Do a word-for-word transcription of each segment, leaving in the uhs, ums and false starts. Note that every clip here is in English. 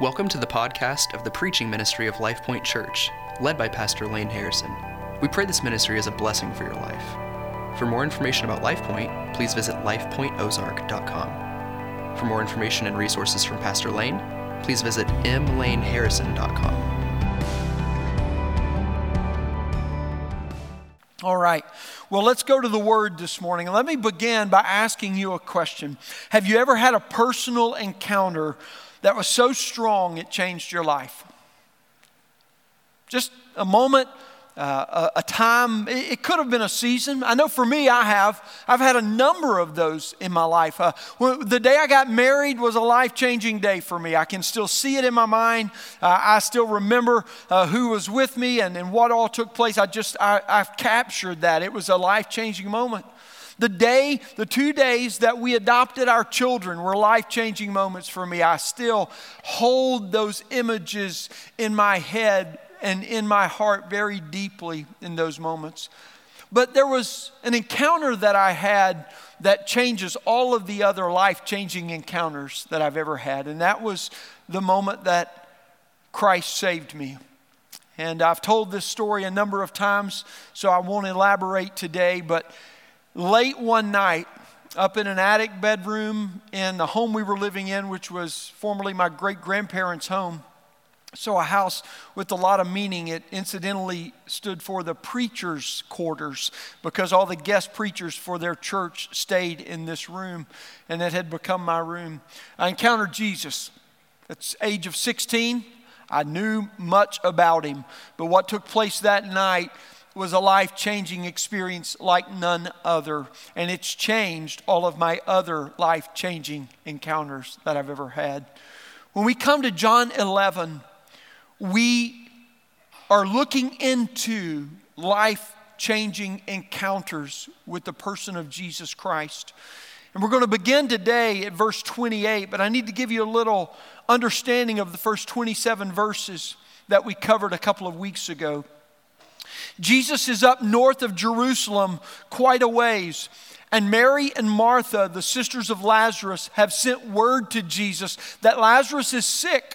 Welcome to the podcast of the preaching ministry of LifePoint Church, led by Pastor Lane Harrison. We pray this ministry is a blessing for your life. For more information about LifePoint, please visit life point ozark dot com. For more information and resources from Pastor Lane, please visit m lane harrison dot com. All right. Well, let's go to the Word this morning. Let me begin by asking you a question. Have you ever had a personal encounter that was so strong it changed your life? Just a moment, uh, a, a time. It, it could have been a season. I know for me, I have. I've had a number of those in my life. Uh, the day I got married was a life-changing day for me. I can still see it in my mind. Uh, I still remember uh, who was with me and, and what all took place. I just, I, I've captured that. It was a life-changing moment. The day, the two days that we adopted our children were life-changing moments for me. I still hold those images in my head and in my heart very deeply in those moments. But there was an encounter that I had that changes all of the other life-changing encounters that I've ever had. And that was the moment that Christ saved me. And I've told this story a number of times, so I won't elaborate today, but late one night, up in an attic bedroom in the home we were living in, which was formerly my great-grandparents' home, so a house with a lot of meaning. It incidentally stood for the preacher's quarters because all the guest preachers for their church stayed in this room, and it had become my room. I encountered Jesus at the age of sixteen. I knew much about him, but what took place that night was a life-changing experience like none other, and it's changed all of my other life-changing encounters that I've ever had. When we come to John eleven, we are looking into life-changing encounters with the person of Jesus Christ. And we're going to begin today at verse twenty-eight, but I need to give you a little understanding of the first twenty-seven verses that we covered a couple of weeks ago. Jesus is up north of Jerusalem quite a ways, and Mary and Martha, the sisters of Lazarus, have sent word to Jesus that Lazarus is sick.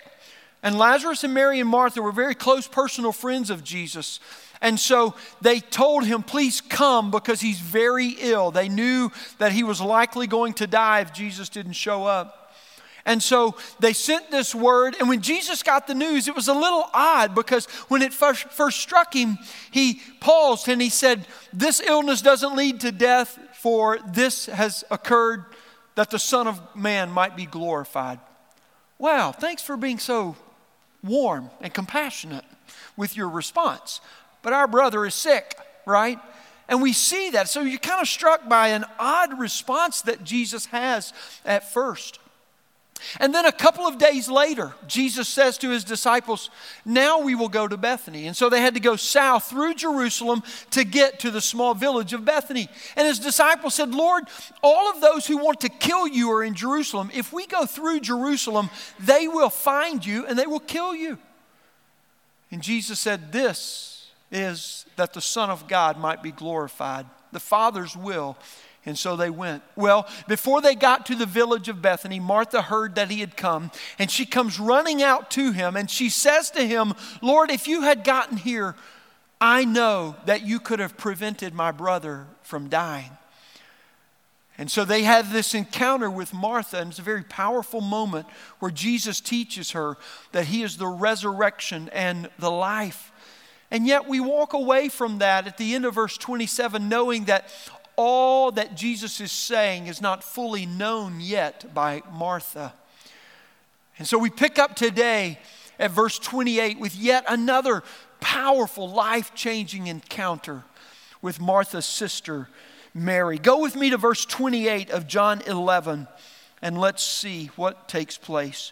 And Lazarus and Mary and Martha were very close personal friends of Jesus. And so they told him, please come because he's very ill. They knew that he was likely going to die if Jesus didn't show up. And so they sent this word, and when Jesus got the news, it was a little odd because when it first, first struck him, he paused and he said, this illness doesn't lead to death, for this has occurred that the Son of Man might be glorified. Wow, thanks for being so warm and compassionate with your response. But our brother is sick, right? And we see that. So you're kind of struck by an odd response that Jesus has at first. And then a couple of days later, Jesus says to his disciples, now we will go to Bethany. And so they had to go south through Jerusalem to get to the small village of Bethany. And his disciples said, Lord, all of those who want to kill you are in Jerusalem. If we go through Jerusalem, they will find you and they will kill you. And Jesus said, this is that the Son of God might be glorified, the Father's will. And so they went. Well, before they got to the village of Bethany, Martha heard that he had come, and she comes running out to him, and she says to him, Lord, if you had gotten here, I know that you could have prevented my brother from dying. And so they have this encounter with Martha, and it's a very powerful moment where Jesus teaches her that he is the resurrection and the life. And yet we walk away from that at the end of verse twenty-seven, knowing that all that Jesus is saying is not fully known yet by Martha. And so we pick up today at verse twenty-eight with yet another powerful, life-changing encounter with Martha's sister, Mary. Go with me to verse twenty-eight of John eleven, and let's see what takes place.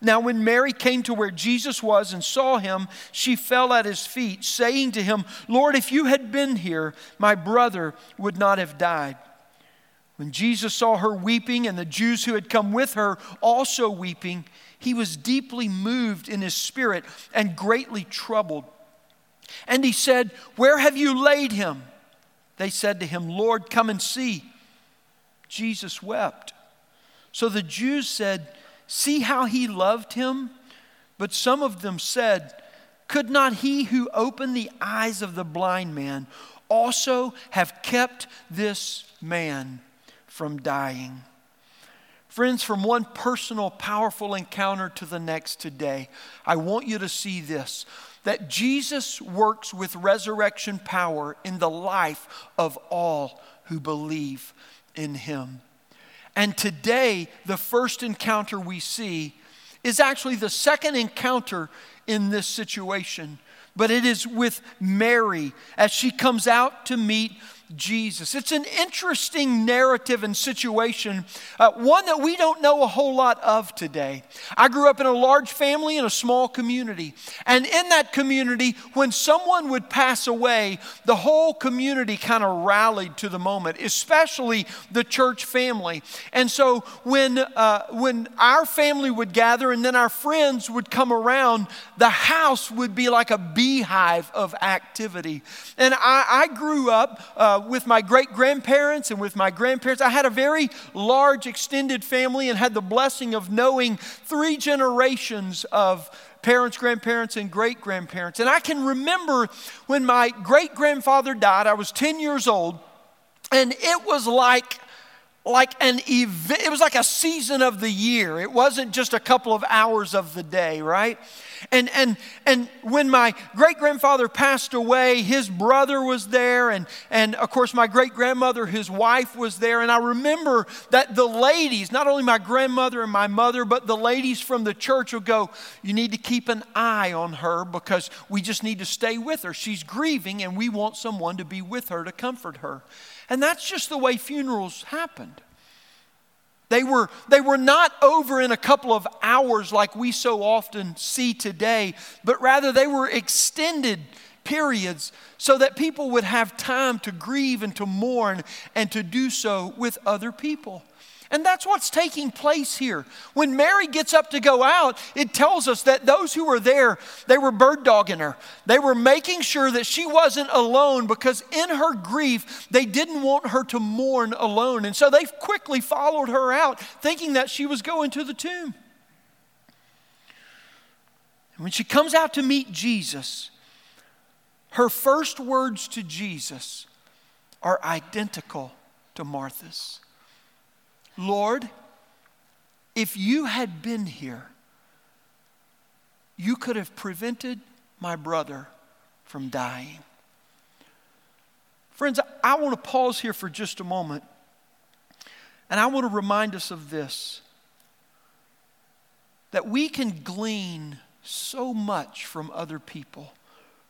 Now when Mary came to where Jesus was and saw him, she fell at his feet, saying to him, Lord, if you had been here, my brother would not have died. When Jesus saw her weeping and the Jews who had come with her also weeping, he was deeply moved in his spirit and greatly troubled. And he said, Where have you laid him? They said to him, Lord, come and see. Jesus wept. So the Jews said, See how he loved him? But some of them said, Could not he who opened the eyes of the blind man also have kept this man from dying? Friends, from one personal, powerful encounter to the next today, I want you to see this, that Jesus works with resurrection power in the life of all who believe in him. And today, the first encounter we see is actually the second encounter in this situation. But it is with Mary as she comes out to meet Jesus. It's an interesting narrative and situation, uh, one that we don't know a whole lot of today. I grew up in a large family in a small community. And in that community, when someone would pass away, the whole community kind of rallied to the moment, especially the church family. And so when, uh, when our family would gather and then our friends would come around, the house would be like a beehive of activity. And I, I grew up uh, with my great-grandparents and with my grandparents. I had a very large extended family and had the blessing of knowing three generations of parents, grandparents, and great-grandparents. And I can remember when my great-grandfather died, I was ten years old, and it was like like an event. It was like a season of the year. It wasn't just a couple of hours of the day, right? And and and when my great-grandfather passed away, his brother was there, and, and of course my great-grandmother, his wife, was there. And I remember that the ladies, not only my grandmother and my mother, but the ladies from the church would go, you need to keep an eye on her because we just need to stay with her. She's grieving and we want someone to be with her to comfort her. And that's just the way funerals happened. They were, they were not over in a couple of hours like we so often see today, but rather they were extended periods so that people would have time to grieve and to mourn and to do so with other people. And that's what's taking place here. When Mary gets up to go out, it tells us that those who were there, they were bird dogging her. They were making sure that she wasn't alone because in her grief, they didn't want her to mourn alone. And so they quickly followed her out thinking that she was going to the tomb. And when she comes out to meet Jesus, her first words to Jesus are identical to Martha's. Lord, if you had been here, you could have prevented my brother from dying. Friends, I want to pause here for just a moment. And I want to remind us of this, that we can glean so much from other people,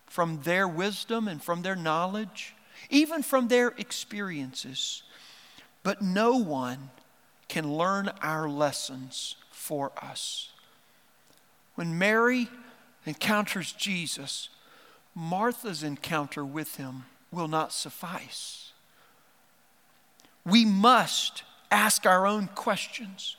from their wisdom and from their knowledge, even from their experiences. But no one can learn our lessons for us. When Mary encounters Jesus, Martha's encounter with him will not suffice. We must ask our own questions.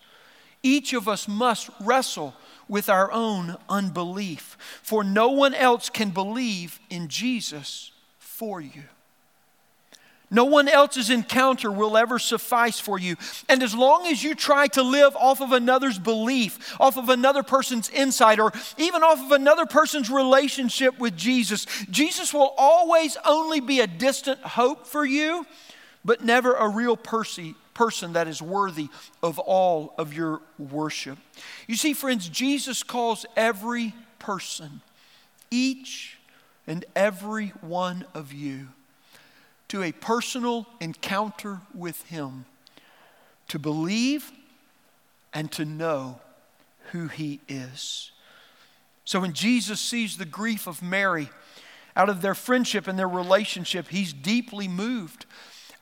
Each of us must wrestle with our own unbelief, for no one else can believe in Jesus for you. No one else's encounter will ever suffice for you. And as long as you try to live off of another's belief, off of another person's insight, or even off of another person's relationship with Jesus, Jesus will always only be a distant hope for you, but never a real person that is worthy of all of your worship. You see, friends, Jesus calls every person, each and every one of you, to a personal encounter with him, to believe and to know who he is. So when Jesus sees the grief of Mary out of their friendship and their relationship, he's deeply moved.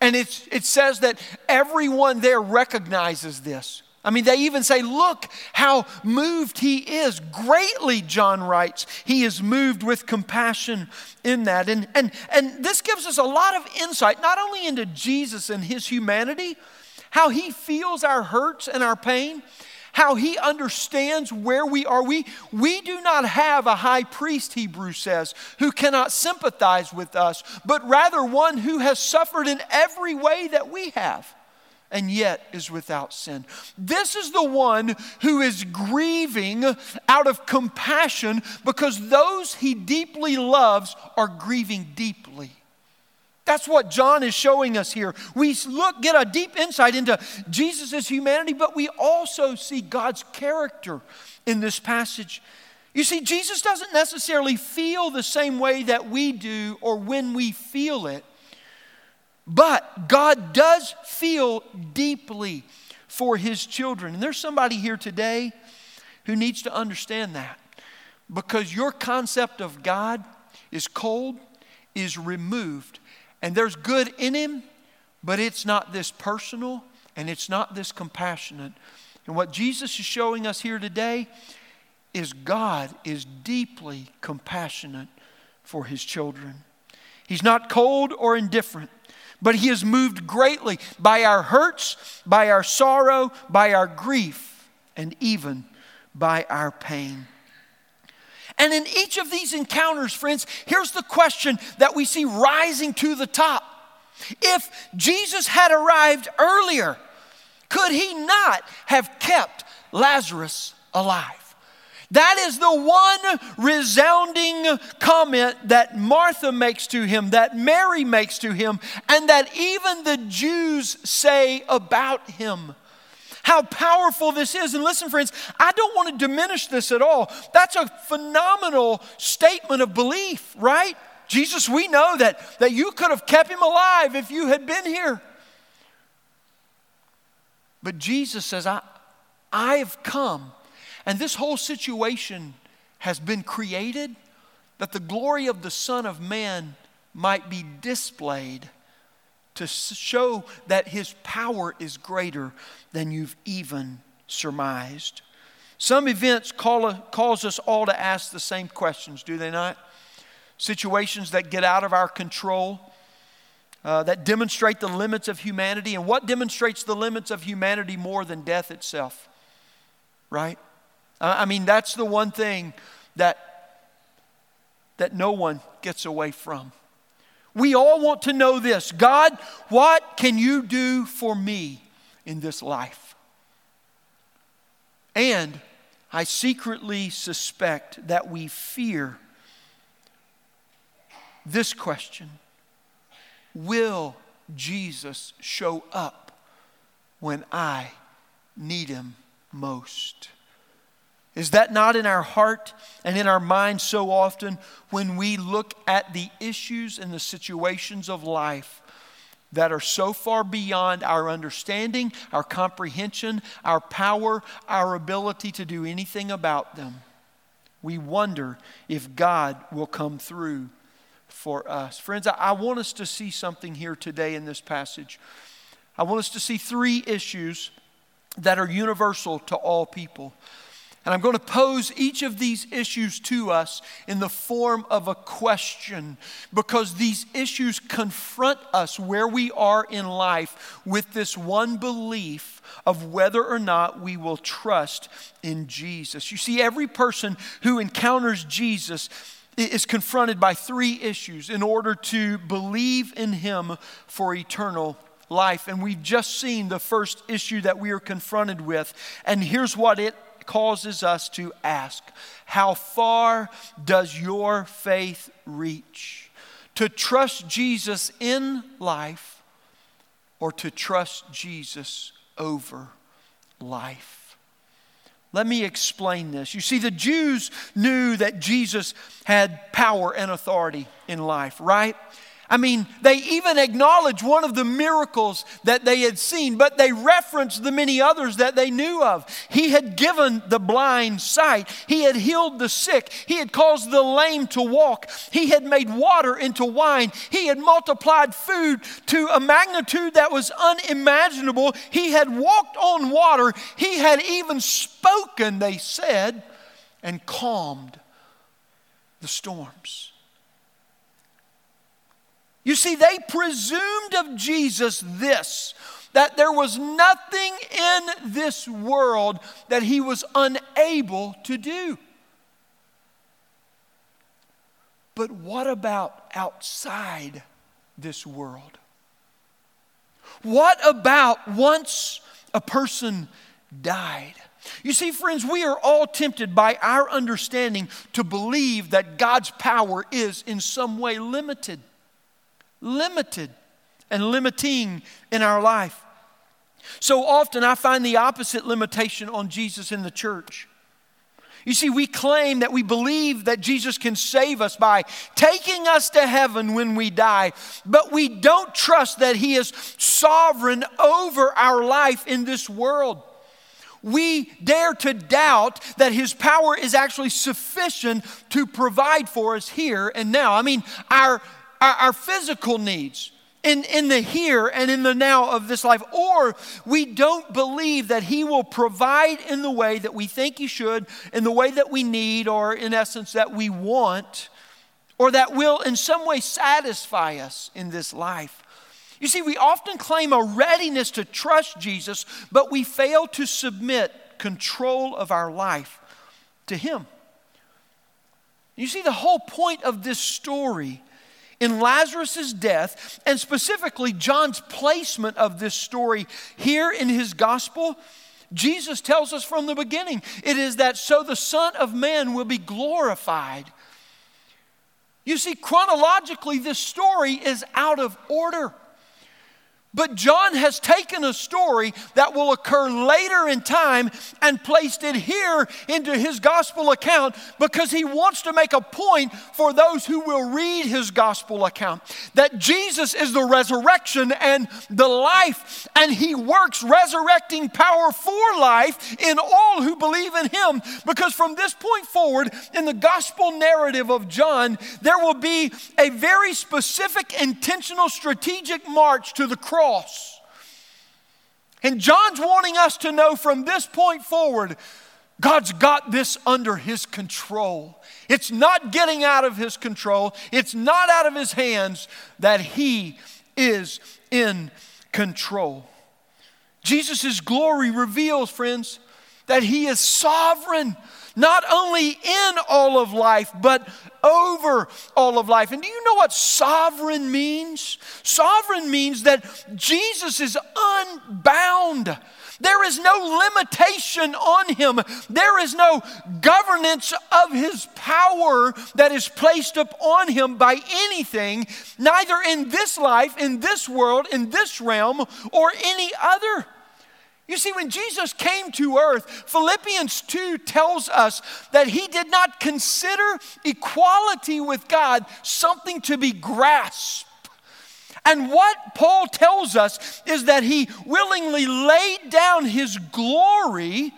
And it's, it says that everyone there recognizes this. I mean, they even say, look how moved he is. Greatly, John writes, he is moved with compassion in that. And, and, and this gives us a lot of insight, not only into Jesus and his humanity, how he feels our hurts and our pain, how he understands where we are. We, we do not have a high priest, Hebrews says, who cannot sympathize with us, but rather one who has suffered in every way that we have, and yet is without sin. This is the one who is grieving out of compassion because those he deeply loves are grieving deeply. That's what John is showing us here. We look, get a deep insight into Jesus' humanity, but we also see God's character in this passage. You see, Jesus doesn't necessarily feel the same way that we do or when we feel it, but God does feel deeply for his children. And there's somebody here today who needs to understand that, because your concept of God is cold, is removed, and there's good in him, but it's not this personal and it's not this compassionate. And what Jesus is showing us here today is God is deeply compassionate for his children. He's not cold or indifferent, but he is moved greatly by our hurts, by our sorrow, by our grief, and even by our pain. And in each of these encounters, friends, here's the question that we see rising to the top. If Jesus had arrived earlier, could he not have kept Lazarus alive? That is the one resounding comment that Martha makes to him, that Mary makes to him, and that even the Jews say about him. How powerful this is. And listen, friends, I don't want to diminish this at all. That's a phenomenal statement of belief, right? Jesus, we know that, that you could have kept him alive if you had been here. But Jesus says, I, I have come. And this whole situation has been created that the glory of the Son of Man might be displayed, to show that his power is greater than you've even surmised. Some events call, cause us all to ask the same questions, do they not? Situations that get out of our control, uh, that demonstrate the limits of humanity. And what demonstrates the limits of humanity more than death itself, right? I mean, that's the one thing that, that no one gets away from. We all want to know this. God, what can you do for me in this life? And I secretly suspect that we fear this question: will Jesus show up when I need him most? Is that not in our heart and in our mind so often when we look at the issues and the situations of life that are so far beyond our understanding, our comprehension, our power, our ability to do anything about them? We wonder if God will come through for us. Friends, I want us to see something here today in this passage. I want us to see three issues that are universal to all people. And I'm going to pose each of these issues to us in the form of a question, because these issues confront us where we are in life with this one belief of whether or not we will trust in Jesus. You see, every person who encounters Jesus is confronted by three issues in order to believe in him for eternal life. And we've just seen the first issue that we are confronted with. And here's what it causes us to ask: how far does your faith reach? To trust Jesus in life, or to trust Jesus over life? Let me explain this. You see, the Jews knew that Jesus had power and authority in life, right? I mean, they even acknowledged one of the miracles that they had seen, but they referenced the many others that they knew of. He had given the blind sight. He had healed the sick. He had caused the lame to walk. He had made water into wine. He had multiplied food to a magnitude that was unimaginable. He had walked on water. He had even spoken, they said, and calmed the storms. You see, they presumed of Jesus this, that there was nothing in this world that he was unable to do. But what about outside this world? What about once a person died? You see, friends, we are all tempted by our understanding to believe that God's power is in some way limited. Limited and limiting in our life. So often I find the opposite limitation on Jesus in the church. You see, we claim that we believe that Jesus can save us by taking us to heaven when we die, but we don't trust that he is sovereign over our life in this world. We dare to doubt that his power is actually sufficient to provide for us here and now. I mean, our Our, our physical needs in, in the here and in the now of this life. Or we don't believe that he will provide in the way that we think he should, in the way that we need, or in essence that we want, or that will in some way satisfy us in this life. You see, we often claim a readiness to trust Jesus, but we fail to submit control of our life to him. You see, the whole point of this story in Lazarus' death, and specifically John's placement of this story here in his gospel, Jesus tells us from the beginning, it is that so the Son of Man will be glorified. You see, chronologically, this story is out of order. But John has taken a story that will occur later in time and placed it here into his gospel account because he wants to make a point for those who will read his gospel account. That Jesus is the resurrection and the life, and he works resurrecting power for life in all who believe in him. Because from this point forward in the gospel narrative of John, there will be a very specific, intentional, strategic march to the cross. And John's wanting us to know from this point forward, God's got this under his control. It's not getting out of his control. It's not out of his hands, that he is in control. Jesus' glory reveals, friends, that he is sovereign, not only in all of life, but over all of life. And do you know what sovereign means? Sovereign means that Jesus is unbound. There is no limitation on him. There is no governance of his power that is placed upon him by anything, neither in this life, in this world, in this realm, or any other. You see, when Jesus came to earth, Philippians two tells us that he did not consider equality with God something to be grasped. And what Paul tells us is that he willingly laid down his glory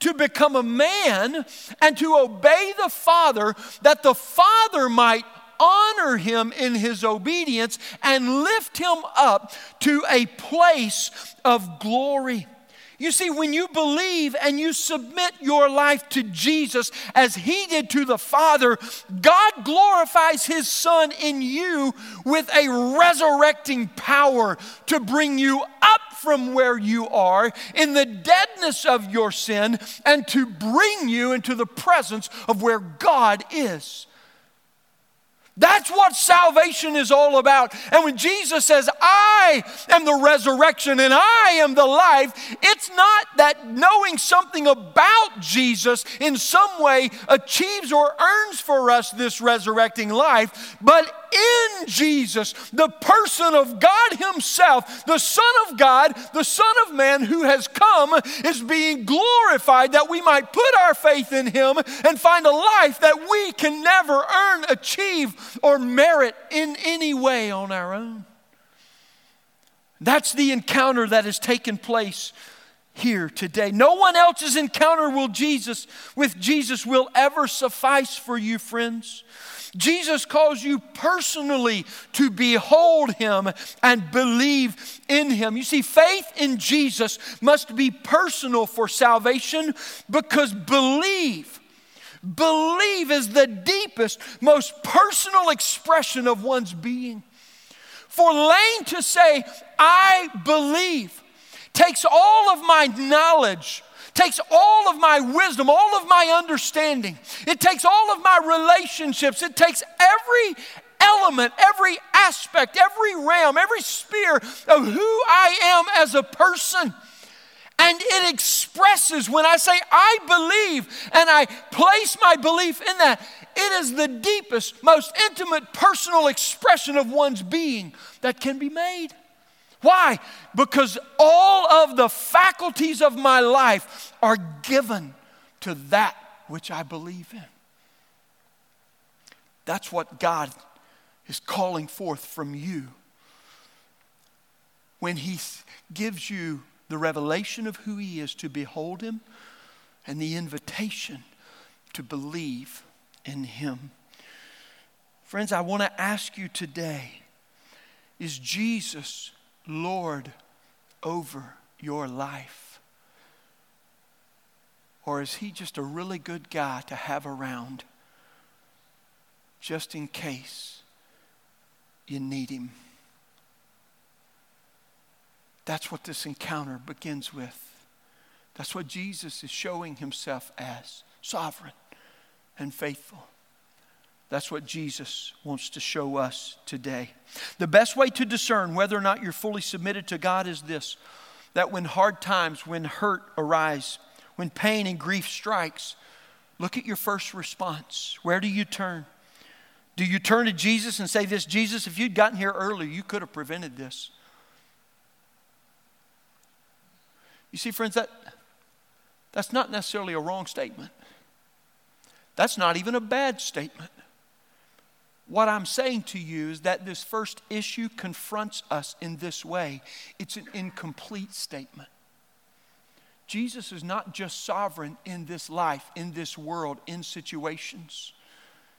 to become a man and to obey the Father, that the Father might honor him in his obedience and lift him up to a place of glory. You see, when you believe and you submit your life to Jesus as he did to the Father, God glorifies his Son in you with a resurrecting power to bring you up from where you are in the deadness of your sin and to bring you into the presence of where God is. That's what salvation is all about. And when Jesus says, I am the resurrection and I am the life, it's not that knowing something about Jesus in some way achieves or earns for us this resurrecting life, but in Jesus, the person of God himself, the Son of God, the Son of Man who has come, is being glorified that we might put our faith in him and find a life that we can never earn, achieve, or merit in any way on our own. That's the encounter that has taken place here today. No one else's encounter will Jesus with Jesus will ever suffice for you, friends. Jesus calls you personally to behold him and believe in him. You see, faith in Jesus must be personal for salvation, because believe, believe is the deepest, most personal expression of one's being. For Lane to say, I believe, takes all of my knowledge, takes all of my wisdom, all of my understanding. It takes all of my relationships. It takes every element, every aspect, every realm, every sphere of who I am as a person. And it expresses, when I say I believe and I place my belief in that, it is the deepest, most intimate, personal expression of one's being that can be made. Why? Because all of the faculties of my life are given to that which I believe in. That's what God is calling forth from you when he gives you the revelation of who he is to behold him and the invitation to believe in him. Friends, I want to ask you today, is Jesus Lord over your life? Or is he just a really good guy to have around just in case you need him? That's what this encounter begins with. That's what Jesus is showing himself as, sovereign and faithful. That's what Jesus wants to show us today. The best way to discern whether or not you're fully submitted to God is this: that when hard times, when hurt arise, when pain and grief strikes, look at your first response. Where do you turn? Do you turn to Jesus and say this, Jesus, if you'd gotten here earlier, you could have prevented this? You see, friends, that, that's not necessarily a wrong statement. That's not even a bad statement. What I'm saying to you is that this first issue confronts us in this way. It's an incomplete statement. Jesus is not just sovereign in this life, in this world, in situations.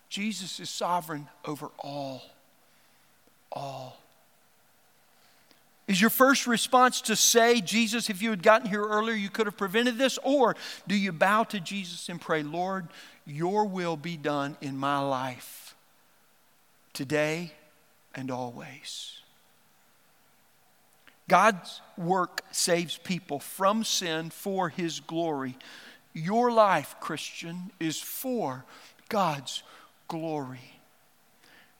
Jesus is sovereign over all. All. Is your first response to say, Jesus, if you had gotten here earlier, you could have prevented this? Or do you bow to Jesus and pray, Lord, your will be done in my life, today and always? God's work saves people from sin for his glory. Your life, Christian, is for God's glory.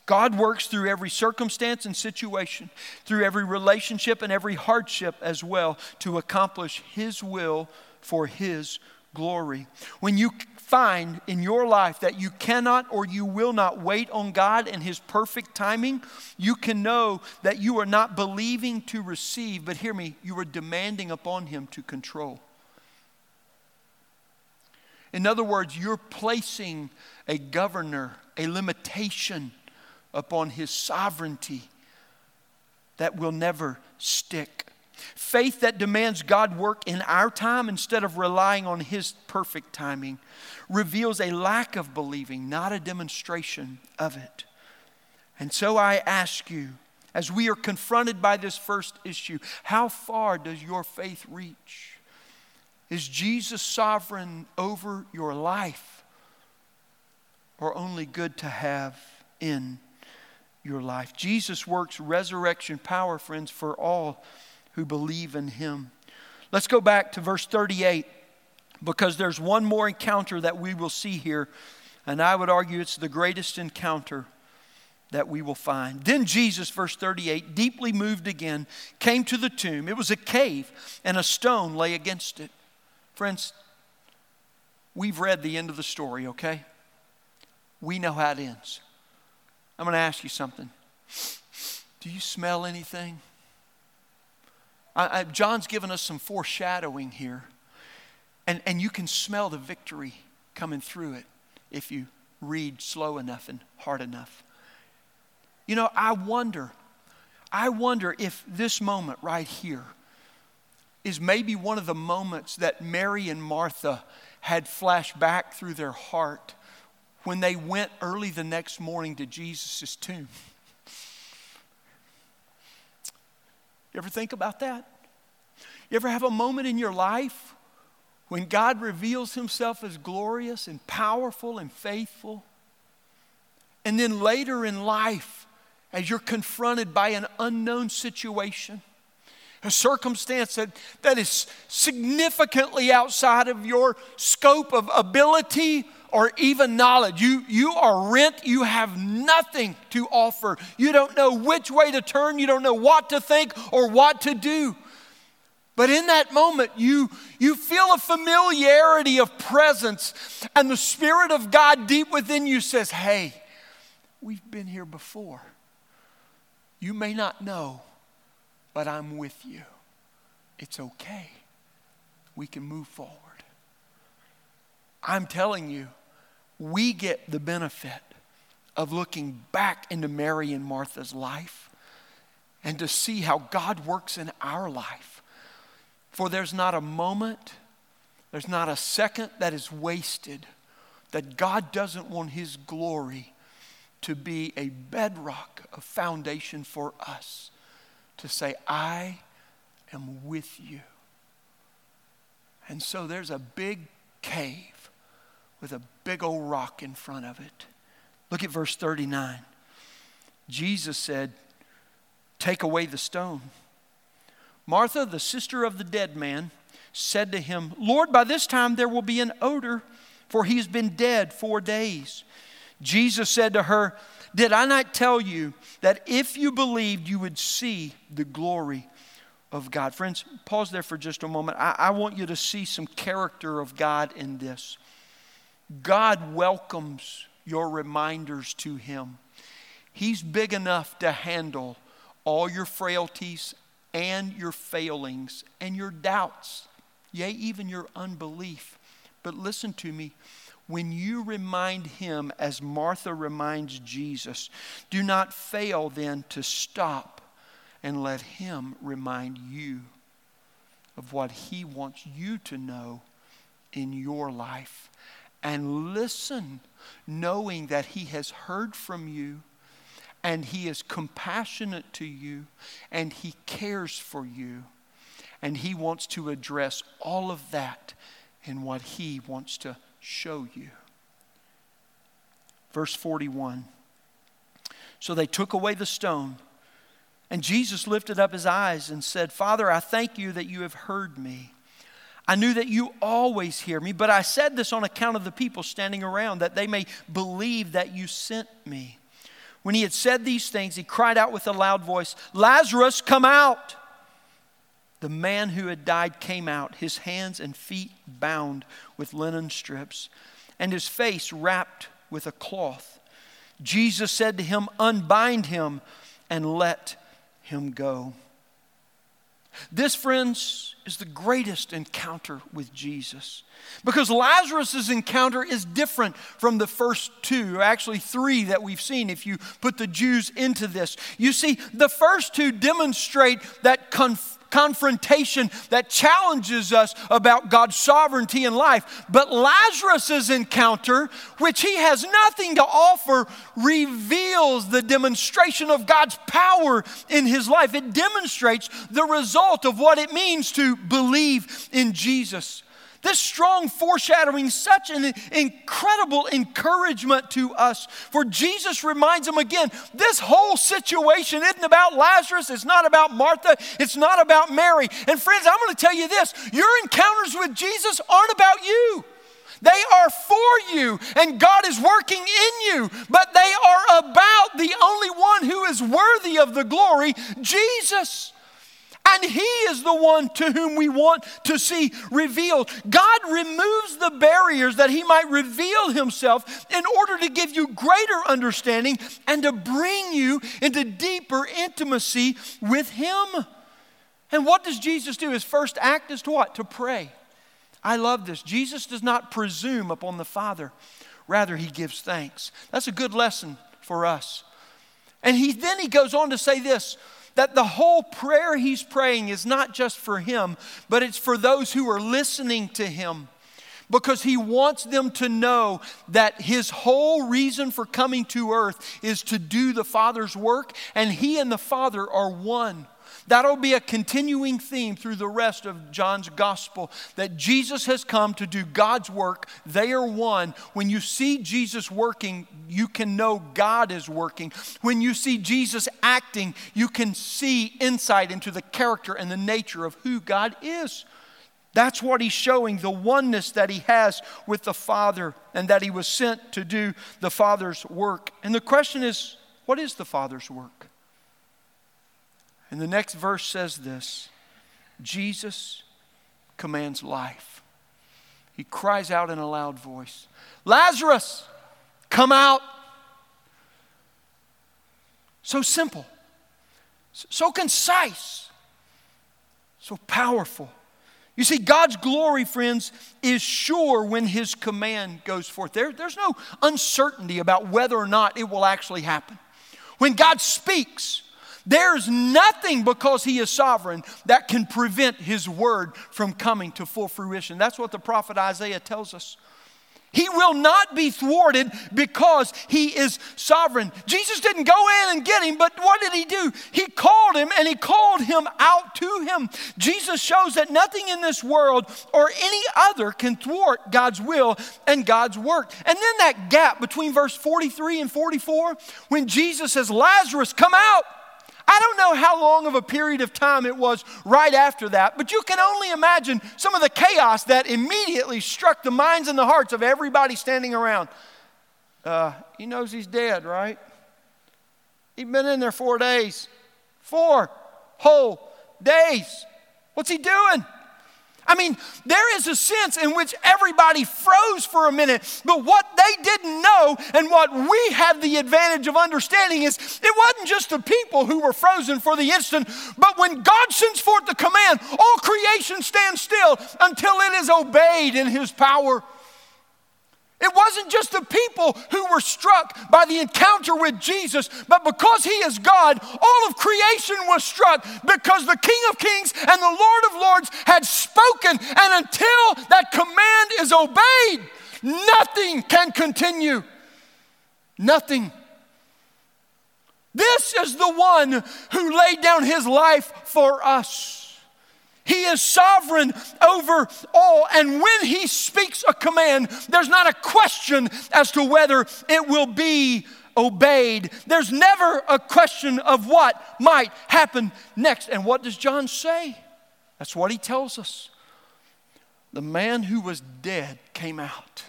God works through every circumstance and situation, through every relationship and every hardship as well, to accomplish his will for his glory. When you find in your life that you cannot or you will not wait on God and his perfect timing, you can know that you are not believing to receive, but hear me, you are demanding upon him to control. In other words, you're placing a governor, a limitation upon his sovereignty that will never stick. Faith that demands God work in our time instead of relying on his perfect timing reveals a lack of believing, not a demonstration of it. And so I ask you, as we are confronted by this first issue, how far does your faith reach? Is Jesus sovereign over your life, or only good to have in your life? Jesus works resurrection power, friends, for all who believe in him. Let's go back to verse thirty-eight, because there's one more encounter that we will see here, and I would argue it's the greatest encounter that we will find. Then Jesus, verse thirty-eight, deeply moved again, came to the tomb. It was a cave, and a stone lay against it. Friends, we've read the end of the story, okay? We know how it ends. I'm going to ask you something. Do you smell anything? I, I, John's given us some foreshadowing here. And, and you can smell the victory coming through it if you read slow enough and hard enough. You know, I wonder, I wonder if this moment right here is maybe one of the moments that Mary and Martha had flashed back through their heart when they went early the next morning to Jesus' tomb. You ever think about that? You ever have a moment in your life when God reveals himself as glorious and powerful and faithful? And then later in life, as you're confronted by an unknown situation, a circumstance that, that is significantly outside of your scope of ability or even knowledge. You, you are rent. You have nothing to offer. You don't know which way to turn. You don't know what to think or what to do. But in that moment, you, you feel a familiarity of presence, and the Spirit of God deep within you says, hey, we've been here before. You may not know, but I'm with you. It's okay. We can move forward. I'm telling you, we get the benefit of looking back into Mary and Martha's life and to see how God works in our life. For there's not a moment, there's not a second that is wasted that God doesn't want his glory to be a bedrock, a foundation for us to say, I am with you. And so there's a big cave with a big old rock in front of it. Look at verse thirty-nine. Jesus said, take away the stone. Martha, the sister of the dead man, said to him, Lord, by this time there will be an odor, for he's been dead four days. Jesus said to her, did I not tell you that if you believed, you would see the glory of God? Friends, pause there for just a moment. I, I want you to see some character of God in this. God welcomes your reminders to him. He's big enough to handle all your frailties and your failings and your doubts, yea, even your unbelief. But listen to me. When you remind him, as Martha reminds Jesus, do not fail then to stop and let him remind you of what he wants you to know in your life. And listen, knowing that he has heard from you, and he is compassionate to you, and he cares for you, and he wants to address all of that in what he wants to show you. Verse forty-one. So they took away the stone, and Jesus lifted up his eyes and said, Father, I thank you that you have heard me. I knew that you always hear me, but I said this on account of the people standing around, that they may believe that you sent me. When he had said these things, he cried out with a loud voice, Lazarus, come out! The man who had died came out, his hands and feet bound with linen strips, and his face wrapped with a cloth. Jesus said to him, unbind him and let him go. This, friends, is the greatest encounter with Jesus, because Lazarus' encounter is different from the first two, actually three that we've seen if you put the Jews into this. You see, the first two demonstrate that conf- confrontation that challenges us about God's sovereignty in life. But Lazarus' encounter, which he has nothing to offer, reveals the demonstration of God's power in his life. It demonstrates the result of what it means to believe in Jesus. This strong foreshadowing, such an incredible encouragement to us. For Jesus reminds them again, this whole situation isn't about Lazarus. It's not about Martha. It's not about Mary. And friends, I'm going to tell you this. Your encounters with Jesus aren't about you. They are for you, and God is working in you, but they are about the only one who is worthy of the glory, Jesus. and He is the one to whom we want to see revealed. God removes the barriers that He might reveal Himself in order to give you greater understanding and to bring you into deeper intimacy with Him. And what does Jesus do? His first act is to what? To pray. I love this. Jesus does not presume upon the Father. Rather, He gives thanks. That's a good lesson for us. And he then he goes on to say this, that the whole prayer he's praying is not just for him, but it's for those who are listening to him. Because he wants them to know that his whole reason for coming to earth is to do the Father's work, and he and the Father are one. That'll be a continuing theme through the rest of John's gospel, that Jesus has come to do God's work. They are one. When you see Jesus working, you can know God is working. When you see Jesus acting, you can see insight into the character and the nature of who God is. That's what he's showing, the oneness that he has with the Father and that he was sent to do the Father's work. And the question is, what is the Father's work? And the next verse says this, Jesus commands life. He cries out in a loud voice, Lazarus, come out. So simple, so concise, so powerful. You see, God's glory, friends, is sure when His command goes forth. There, there's no uncertainty about whether or not it will actually happen. When God speaks, there's nothing, because He is sovereign, that can prevent His word from coming to full fruition. That's what the prophet Isaiah tells us. He will not be thwarted because He is sovereign. Jesus didn't go in and get him, but what did He do? He called him, and He called him out to Him. Jesus shows that nothing in this world or any other can thwart God's will and God's work. And then that gap between verse forty-three and forty-four, when Jesus says, Lazarus, come out. I don't know how long of a period of time it was right after that, but you can only imagine some of the chaos that immediately struck the minds and the hearts of everybody standing around. Uh, he knows he's dead, right? He'd been in there four days. Four whole days. What's he doing? I mean, there is a sense in which everybody froze for a minute, but what they didn't know and what we have the advantage of understanding is it wasn't just the people who were frozen for the instant, but when God sends forth the command, all creation stands still until it is obeyed in His power. It wasn't just the people who were struck by the encounter with Jesus, but because He is God, all of creation was struck because the King of Kings and the Lord of Lords had spoken, and until that command is obeyed, nothing can continue. Nothing. This is the one who laid down His life for us. He is sovereign over all. And when He speaks a command, there's not a question as to whether it will be obeyed. There's never a question of what might happen next. And what does John say? That's what he tells us. The man who was dead came out.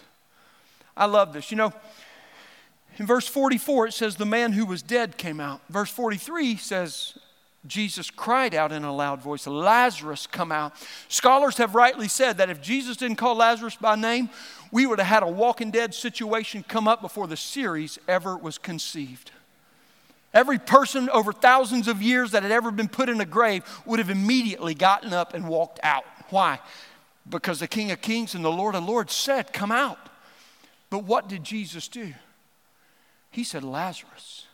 I love this. You know, in verse forty-four, it says the man who was dead came out. Verse forty-three says, Jesus cried out in a loud voice, Lazarus, come out. Scholars have rightly said that if Jesus didn't call Lazarus by name, we would have had a Walking Dead situation come up before the series ever was conceived. Every person over thousands of years that had ever been put in a grave would have immediately gotten up and walked out. Why? Because the King of Kings and the Lord of Lords said, come out. But what did Jesus do? He said, Lazarus.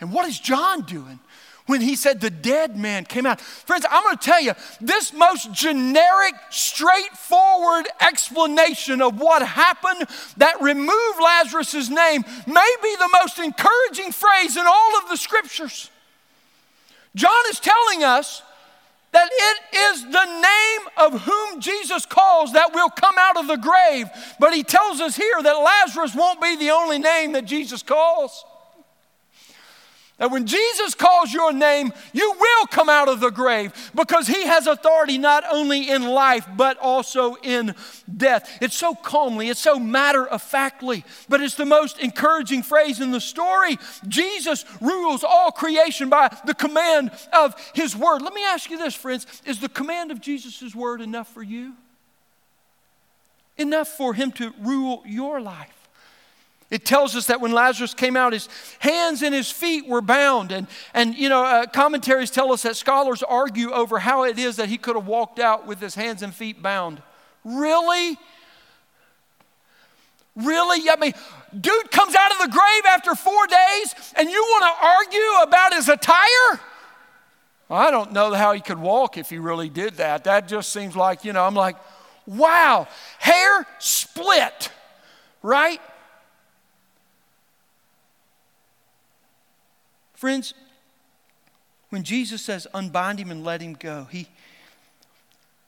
And what is John doing when he said the dead man came out? Friends, I'm going to tell you, this most generic, straightforward explanation of what happened that removed Lazarus' name may be the most encouraging phrase in all of the scriptures. John is telling us that it is the name of whom Jesus calls that will come out of the grave. But he tells us here that Lazarus won't be the only name that Jesus calls. That when Jesus calls your name, you will come out of the grave because he has authority not only in life, but also in death. It's so calmly, it's so matter-of-factly, but it's the most encouraging phrase in the story. Jesus rules all creation by the command of his word. Let me ask you this, friends. Is the command of Jesus' word enough for you? Enough for him to rule your life? It tells us that when Lazarus came out, his hands and his feet were bound. And, and you know, uh, commentaries tell us that scholars argue over how it is that he could have walked out with his hands and feet bound. Really? Really? I mean, dude comes out of the grave after four days, and you want to argue about his attire? Well, I don't know how he could walk if he really did that. That just seems like, you know, I'm like, wow, hair split, right? Friends, when Jesus says, unbind him and let him go, he,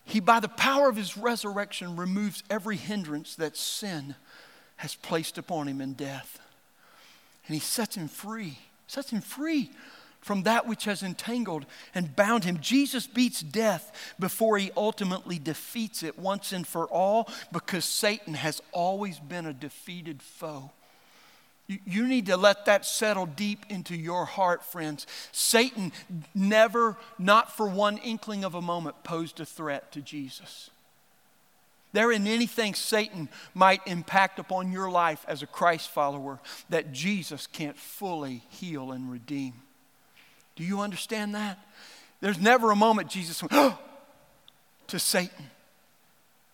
he, by the power of his resurrection, removes every hindrance that sin has placed upon him in death. And he sets him free, sets him free from that which has entangled and bound him. Jesus beats death before he ultimately defeats it once and for all, because Satan has always been a defeated foe. You need to let that settle deep into your heart, friends. Satan never, not for one inkling of a moment, posed a threat to Jesus. There isn't anything Satan might impact upon your life as a Christ follower that Jesus can't fully heal and redeem. Do you understand that? There's never a moment Jesus went, oh, to Satan.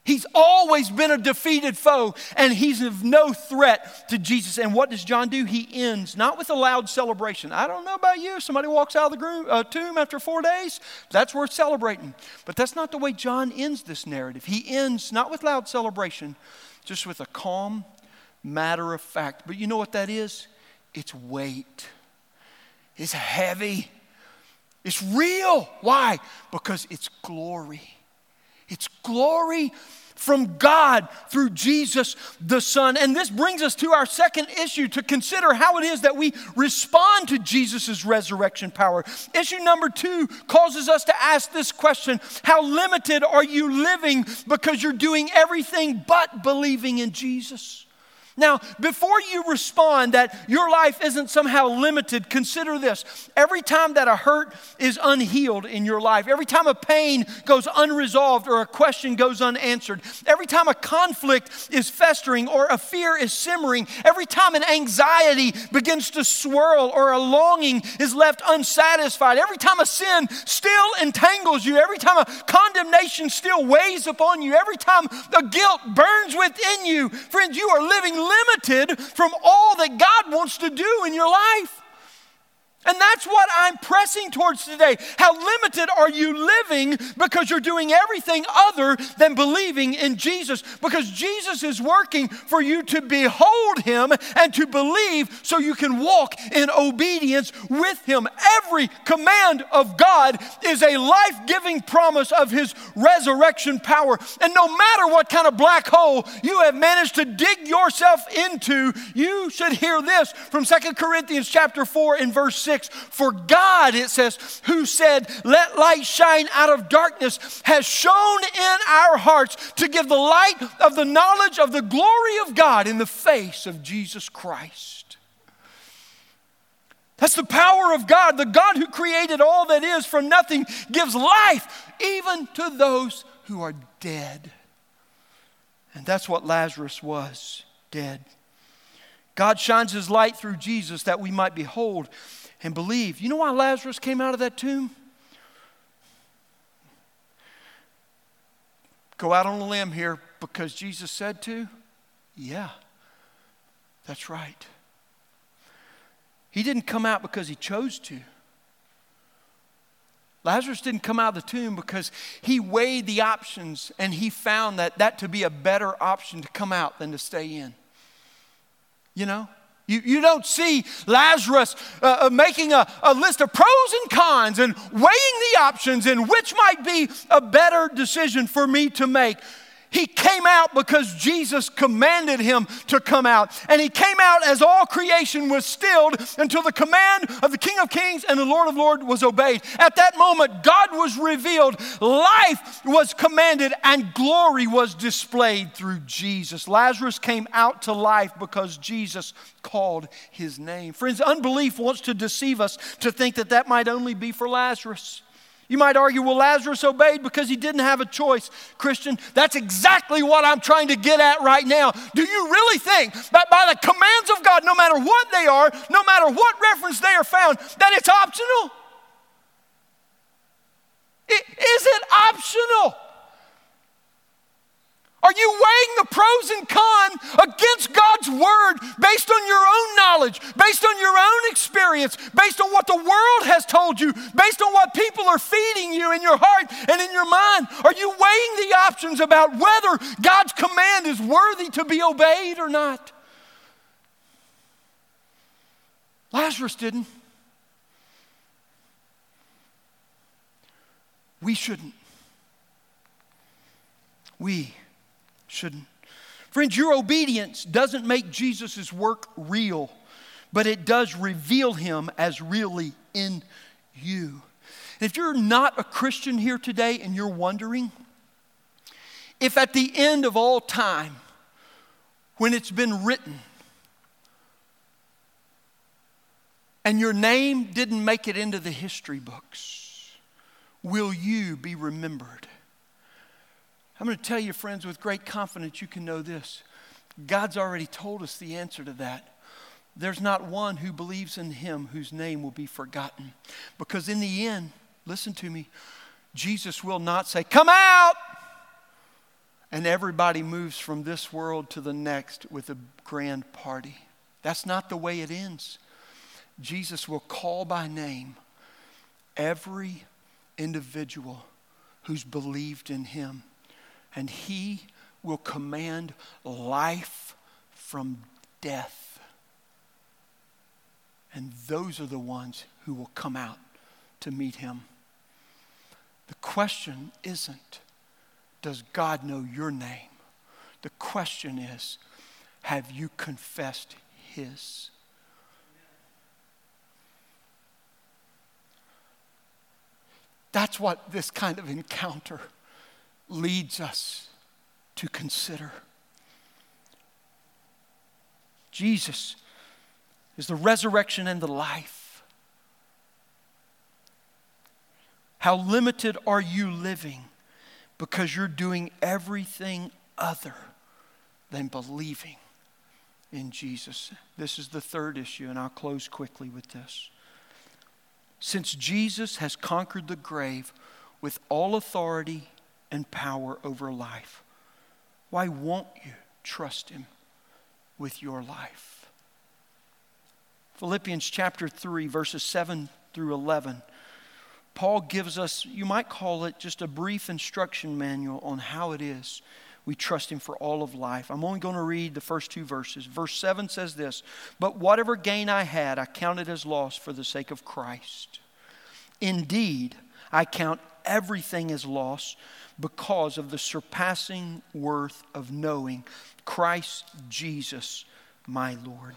He's always been a defeated foe, and he's of no threat to Jesus. And what does John do? He ends, not with a loud celebration. I don't know about you. Somebody walks out of the tomb after four days. That's worth celebrating. But that's not the way John ends this narrative. He ends not with loud celebration, just with a calm matter of fact. But you know what that is? It's weight. It's heavy. It's real. Why? Because it's glory. It's glory from God through Jesus the Son. And this brings us to our second issue, to consider how it is that we respond to Jesus' resurrection power. Issue number two causes us to ask this question: how limited are you living because you're doing everything but believing in Jesus? Now, before you respond that your life isn't somehow limited, consider this. Every time that a hurt is unhealed in your life, every time a pain goes unresolved or a question goes unanswered, every time a conflict is festering or a fear is simmering, every time an anxiety begins to swirl or a longing is left unsatisfied, every time a sin still entangles you, every time a condemnation still weighs upon you, every time the guilt burns within you, friends, you are living limited from all that God wants to do in your life. And that's what I'm pressing towards today. How limited are you living because you're doing everything other than believing in Jesus? Because Jesus is working for you to behold him and to believe so you can walk in obedience with him. Every command of God is a life-giving promise of his resurrection power. And no matter what kind of black hole you have managed to dig yourself into, you should hear this from Second Corinthians chapter four and verse six. For God, it says, who said, let light shine out of darkness, has shone in our hearts to give the light of the knowledge of the glory of God in the face of Jesus Christ. That's the power of God. The God who created all that is from nothing gives life even to those who are dead. And that's what Lazarus was, dead. God shines his light through Jesus that we might behold and believe. You know why Lazarus came out of that tomb? Go out on a limb here, because Jesus said to? Yeah, that's right. He didn't come out because he chose to. Lazarus didn't come out of the tomb because he weighed the options and he found that that to be a better option to come out than to stay in. You know? You, you don't see Lazarus uh, making a, a list of pros and cons and weighing the options and which might be a better decision for me to make. He came out because Jesus commanded him to come out. And he came out as all creation was stilled until the command of the King of Kings and the Lord of Lords was obeyed. At that moment, God was revealed, life was commanded, and glory was displayed through Jesus. Lazarus came out to life because Jesus called his name. Friends, unbelief wants to deceive us to think that that might only be for Lazarus. You might argue, well, Lazarus obeyed because he didn't have a choice. Christian, that's exactly what I'm trying to get at right now. Do you really think that by the commands of God, no matter what they are, no matter what reference they are found, that it's optional? It, is it optional? Are you weighing the pros and cons against God's word based on your own knowledge, based on your own experience, based on what the world has told you, based on what people are feeding you in your heart and in your mind? Are you weighing the options about whether God's command is worthy to be obeyed or not? Lazarus didn't. We shouldn't. We shouldn't. Friends, your obedience doesn't make Jesus' work real, but it does reveal him as really in you. And if you're not a Christian here today and you're wondering if at the end of all time, when it's been written and your name didn't make it into the history books, will you be remembered? I'm going to tell you, friends, with great confidence, you can know this. God's already told us the answer to that. There's not one who believes in him whose name will be forgotten. Because in the end, listen to me, Jesus will not say, come out! And everybody moves from this world to the next with a grand party. That's not the way it ends. Jesus will call by name every individual who's believed in him. And he will command life from death. And those are the ones who will come out to meet him. The question isn't, does God know your name? The question is, have you confessed his? That's what this kind of encounter leads us to consider. Jesus is the resurrection and the life. How limited are you living because you're doing everything other than believing in Jesus? This is the third issue, and I'll close quickly with this. Since Jesus has conquered the grave with all authority and power over life, why won't you trust him with your life? Philippians chapter three, verses seven through eleven. Paul gives us, you might call it just a brief instruction manual on how it is we trust him for all of life. I'm only going to read the first two verses. Verse seven says this, "But whatever gain I had, I counted as loss for the sake of Christ. Indeed, I count everything as loss because of the surpassing worth of knowing Christ Jesus, my Lord."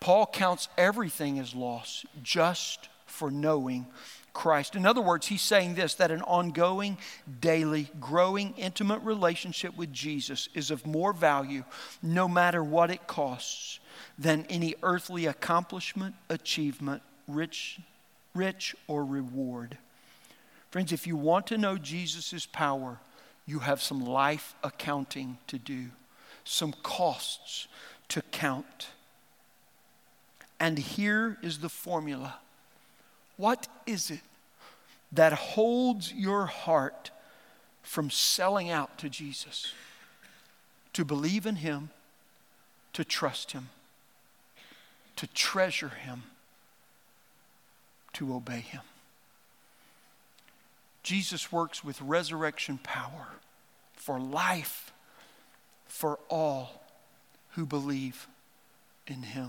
Paul counts everything as loss just for knowing Christ. In other words, he's saying this, that an ongoing, daily, growing, intimate relationship with Jesus is of more value, no matter what it costs, than any earthly accomplishment, achievement, rich, rich or reward. Friends, if you want to know Jesus' power, you have some life accounting to do, some costs to count. And here is the formula. What is it that holds your heart from selling out to Jesus, to believe in him, to trust him, to treasure him, to obey him? Jesus works with resurrection power for life for all who believe in him.